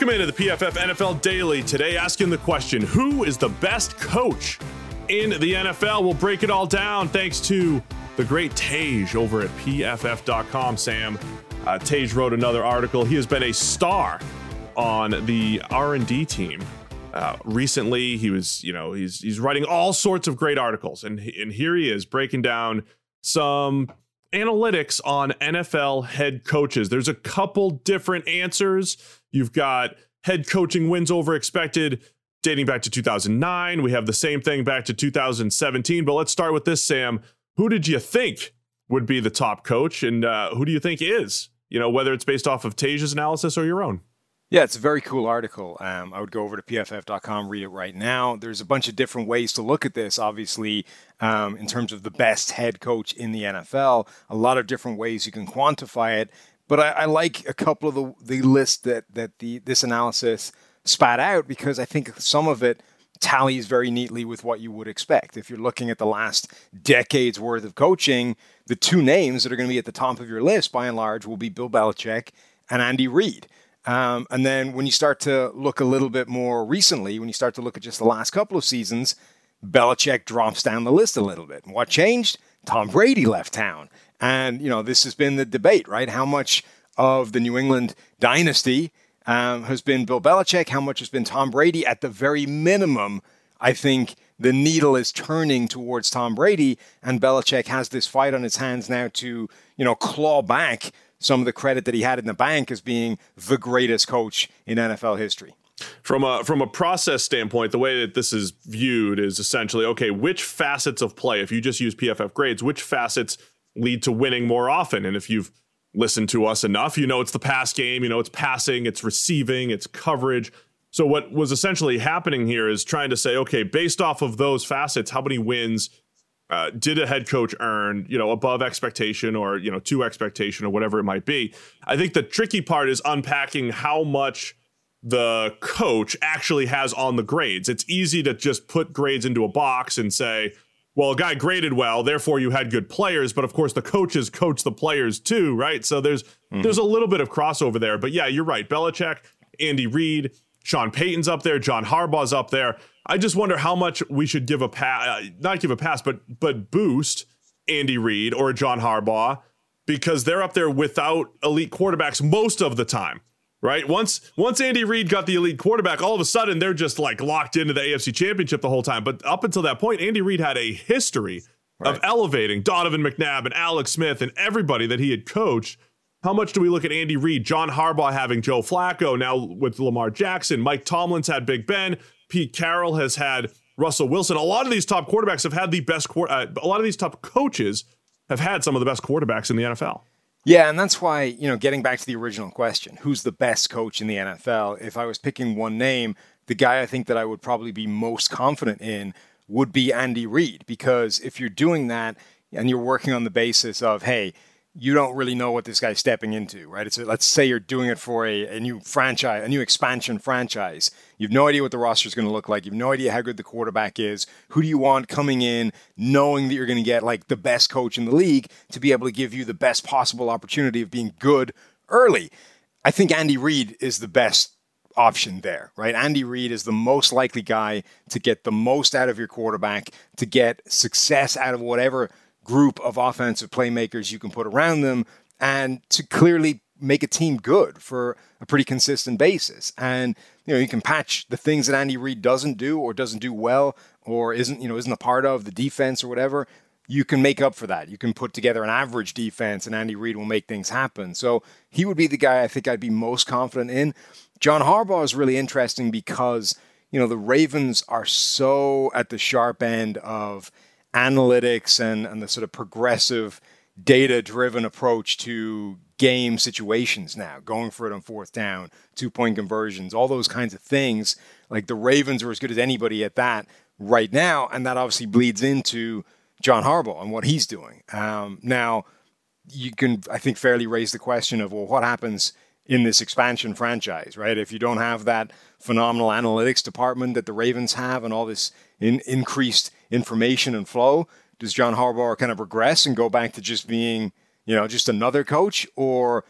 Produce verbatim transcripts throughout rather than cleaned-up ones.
Welcome into the P F F N F L Daily. Today, asking the question, who is the best coach in the N F L? We'll break it all down thanks to the great Tej over at P F F dot com, Sam. Uh, Tej wrote another article. He has been a star on the R and D team. Uh, recently, he was, you know, he's he's writing all sorts of great articles. And, and here he is breaking down some analytics on N F L head coaches. There's a couple different answers. You've got head coaching wins over expected dating back to two thousand nine. We have the same thing back to two thousand seventeen. But let's start with this, Sam. Who did you think would be the top coach? And uh, who do you think is, you know, whether it's based off of Tasia's analysis or your own? Yeah, it's a very cool article. Um, I would go over to P F F dot com, read it right now. There's a bunch of different ways to look at this, obviously, um, in terms of the best head coach in the N F L. A lot of different ways you can quantify it. But I, I like a couple of the, the lists that, that the this analysis spat out because I think some of it tallies very neatly with what you would expect. If you're looking at the last decade's worth of coaching, the two names that are going to be at the top of your list, by and large, will be Bill Belichick and Andy Reid. Um, and then when you start to look a little bit more recently, when you start to look at just the last couple of seasons, Belichick drops down the list a little bit. And what changed? Tom Brady left town. And, you know, this has been the debate, right? How much of the New England dynasty um, has been Bill Belichick? How much has been Tom Brady? At the very minimum, I think the needle is turning towards Tom Brady, and Belichick has this fight on his hands now to, you know, claw back some of the credit that he had in the bank as being the greatest coach in N F L history. From a from a process standpoint, the way that this is viewed is essentially, okay, which facets of play, if you just use P F F grades, which facets lead to winning more often? And if you've listened to us enough, you know it's the pass game, you know it's passing, it's receiving, it's coverage. So what was essentially happening here is trying to say, okay, based off of those facets, how many wins Uh, did a head coach earn, you know, above expectation or, you know, to expectation or whatever it might be? I think the tricky part is unpacking how much the coach actually has on the grades. It's easy to just put grades into a box and say, well, a guy graded well, therefore you had good players. But of course, the coaches coach the players too, right? So there's mm-hmm. there's a little bit of crossover there. But yeah, you're right. Belichick, Andy Reid, Sean Payton's up there. John Harbaugh's up there. I just wonder how much we should give a pass, uh, not give a pass, but but boost Andy Reid or John Harbaugh, because they're up there without elite quarterbacks most of the time, right? Once once Andy Reid got the elite quarterback, all of a sudden they're just like locked into the A F C Championship the whole time. But up until that point, Andy Reid had a history right. of elevating Donovan McNabb and Alex Smith and everybody that he had coached. How much do we look at Andy Reid, John Harbaugh having Joe Flacco, now with Lamar Jackson, Mike Tomlin's had Big Ben, Pete Carroll has had Russell Wilson. A lot of these top quarterbacks have had the best, uh, a lot of these top coaches have had some of the best quarterbacks in the N F L. Yeah, and that's why, you know, getting back to the original question, who's the best coach in the N F L? If I was picking one name, the guy I think that I would probably be most confident in would be Andy Reid, because if you're doing that and you're working on the basis of, hey, you don't really know what this guy's stepping into, right? It's a, let's say you're doing it for a, a new franchise, a new expansion franchise. You've no idea what the roster is going to look like. You've no idea how good the quarterback is. Who do you want coming in, knowing that you're going to get like the best coach in the league to be able to give you the best possible opportunity of being good early? I think Andy Reid is the best option there, right? Andy Reid is the most likely guy to get the most out of your quarterback, to get success out of whatever group of offensive playmakers you can put around them, and to clearly make a team good for a pretty consistent basis. And, you know, you can patch the things that Andy Reid doesn't do or doesn't do well or isn't, you know, isn't a part of the defense or whatever. You can make up for that. You can put together an average defense and Andy Reid will make things happen. So he would be the guy I think I'd be most confident in. John Harbaugh is really interesting because, you know, the Ravens are so at the sharp end of analytics and, and the sort of progressive data-driven approach to game situations now, going for it on fourth down, two-point conversions, all those kinds of things. Like the Ravens are as good as anybody at that right now, and that obviously bleeds into John Harbaugh and what he's doing. Um, now, you can, I think, fairly raise the question of, well, what happens in this expansion franchise, right? If you don't have that phenomenal analytics department that the Ravens have and all this in, increased information and flow, does John Harbaugh kind of regress and go back to just being, you know, just another coach? Or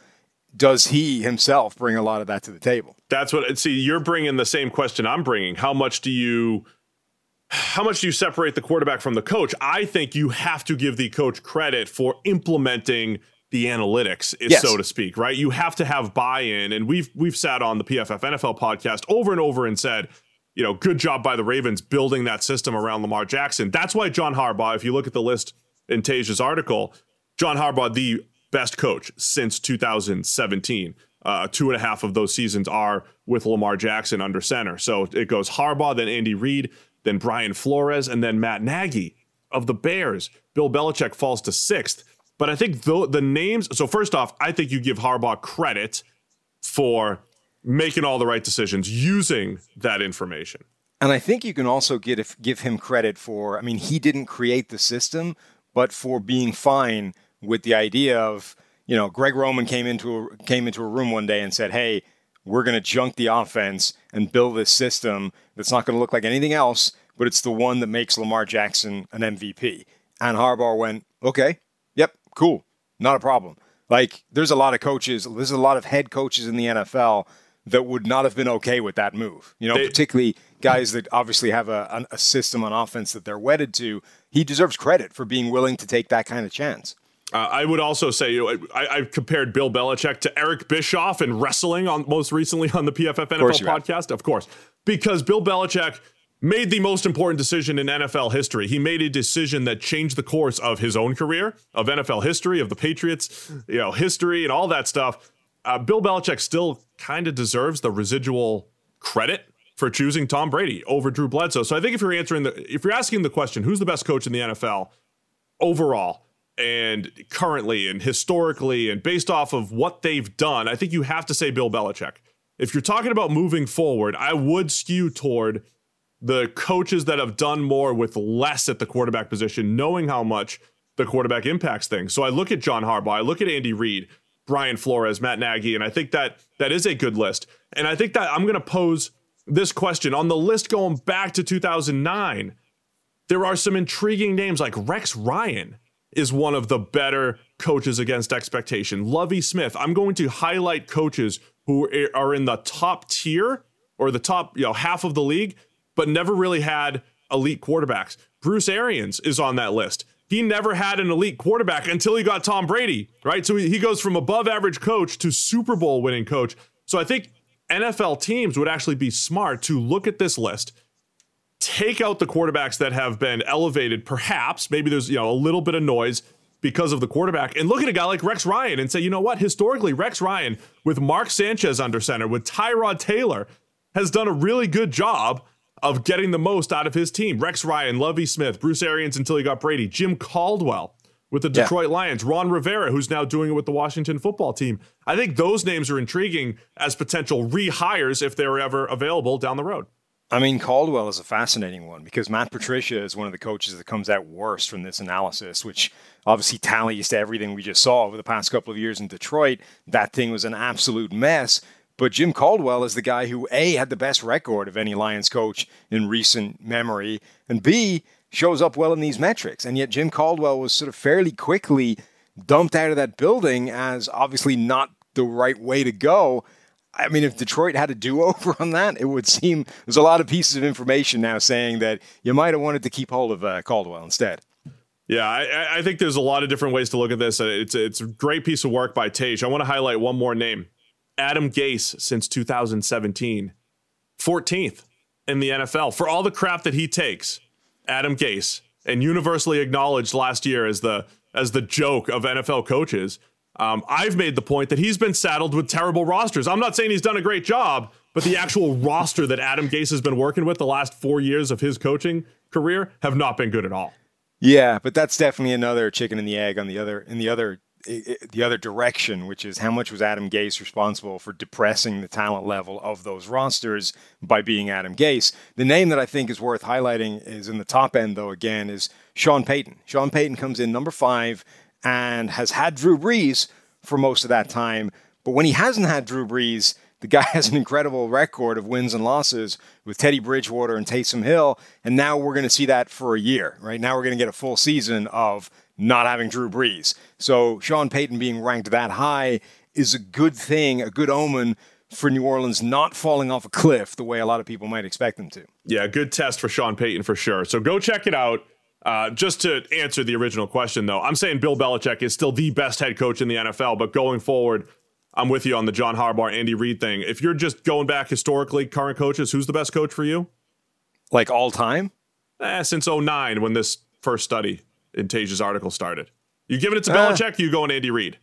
does he himself bring a lot of that to the table? That's what, see, you're bringing the same question I'm bringing. How much do you, how much do you separate the quarterback from the coach? I think you have to give the coach credit for implementing the analytics, is yes. so to speak, right? You have to have buy-in. And we've, we've sat on the P F F N F L podcast over and over and said, you know, good job by the Ravens building that system around Lamar Jackson. That's why John Harbaugh, if you look at the list in Tasia's article, John Harbaugh, the best coach since two thousand seventeen, uh, two and a half of those seasons are with Lamar Jackson under center. So it goes Harbaugh, then Andy Reid, then Brian Flores, and then Matt Nagy of the Bears. Bill Belichick falls to sixth. But I think the, the names, so first off, I think you give Harbaugh credit for making all the right decisions using that information. And I think you can also get if, give him credit for, I mean, he didn't create the system, but for being fine with the idea of, you know, Greg Roman came into a, came into a room one day and said, hey, we're going to junk the offense and build this system that's not going to look like anything else, but it's the one that makes Lamar Jackson an M V P. And Harbaugh went, okay, yep, cool, not a problem. Like, there's a lot of coaches, there's a lot of head coaches in the N F L that would not have been okay with that move. You know, they, particularly guys that obviously have a, a system on offense that they're wedded to. He deserves credit for being willing to take that kind of chance. Uh, I would also say, you know, I, I compared Bill Belichick to Eric Bischoff in wrestling on most recently on the P F F N F L podcast. Of course, because Bill Belichick made the most important decision in N F L history. He made a decision that changed the course of his own career, of N F L history, of the Patriots, you know, history and all that stuff. Uh, Bill Belichick still kind of deserves the residual credit for choosing Tom Brady over Drew Bledsoe. So I think if you're answering the, if you're asking the question, who's the best coach in the N F L overall and currently and historically and based off of what they've done, I think you have to say Bill Belichick. If you're talking about moving forward, I would skew toward the coaches that have done more with less at the quarterback position, knowing how much the quarterback impacts things. So I look at John Harbaugh, I look at Andy Reid, Brian Flores, Matt Nagy, and I think that that is a good list. And I think that I'm going to pose this question. On the list going back to two thousand nine, there are some intriguing names like Rex Ryan is one of the better coaches against expectation. Lovie Smith. I'm going to highlight coaches who are in the top tier or the top, you know, half of the league, but never really had elite quarterbacks. Bruce Arians is on that list. He never had an elite quarterback until he got Tom Brady, right? So he goes from above average coach to Super Bowl winning coach. So I think N F L teams would actually be smart to look at this list, take out the quarterbacks that have been elevated, perhaps, maybe there's, you know, a little bit of noise because of the quarterback, and look at a guy like Rex Ryan and say, you know what? Historically, Rex Ryan with Mark Sanchez under center, with Tyrod Taylor, has done a really good job of getting the most out of his team. Rex Ryan, Lovie Smith, Bruce Arians until he got Brady, Jim Caldwell with the Detroit yeah. Lions, Ron Rivera, who's now doing it with the Washington football team. I think those names are intriguing as potential rehires if they're ever available down the road. I mean, Caldwell is a fascinating one because Matt Patricia is one of the coaches that comes out worst from this analysis, which obviously tallies to everything we just saw over the past couple of years in Detroit. That thing was an absolute mess. But Jim Caldwell is the guy who, A, had the best record of any Lions coach in recent memory, and B, shows up well in these metrics. And yet Jim Caldwell was sort of fairly quickly dumped out of that building as obviously not the right way to go. I mean, if Detroit had a do-over on that, it would seem there's a lot of pieces of information now saying that you might have wanted to keep hold of uh, Caldwell instead. Yeah, I, I think there's a lot of different ways to look at this. It's, it's a great piece of work by Tej. I want to highlight one more name. Adam Gase since two thousand seventeen, fourteenth in the N F L for all the crap that he takes. Adam Gase, and universally acknowledged last year as the as the joke of N F L coaches. Um, I've made the point that he's been saddled with terrible rosters. I'm not saying he's done a great job, but the actual roster that Adam Gase has been working with the last four years of his coaching career have not been good at all. Yeah, but that's definitely another chicken and the egg on the other in the other. the other direction, which is how much was Adam Gase responsible for depressing the talent level of those rosters by being Adam Gase. The name that I think is worth highlighting is in the top end, though, again, is Sean Payton. Sean Payton comes in number five and has had Drew Brees for most of that time. But when he hasn't had Drew Brees, the guy has an incredible record of wins and losses with Teddy Bridgewater and Taysom Hill. And now we're going to see that for a year, right? Now we're going to get a full season of not having Drew Brees. So Sean Payton being ranked that high is a good thing, a good omen for New Orleans not falling off a cliff the way a lot of people might expect them to. Yeah, good test for Sean Payton for sure. So go check it out. Uh, just to answer the original question, though, I'm saying Bill Belichick is still the best head coach in the N F L, but going forward, I'm with you on the John Harbaugh, Andy Reid thing. If you're just going back historically, current coaches, who's the best coach for you? Like all time? Eh, since oh nine, when this first study in Tasia's article started. You giving it to uh, Belichick, you going Andy Reid?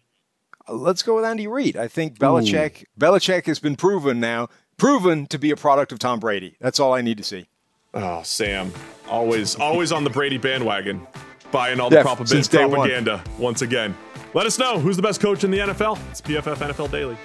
Let's go with Andy Reid. I think Belichick, Ooh. Belichick has been proven now, proven to be a product of Tom Brady. That's all I need to see. Oh, Sam, always, always on the Brady bandwagon, buying all the Def, propaganda, propaganda one. once again. Let us know who's the best coach in the N F L. It's P F F N F L Daily.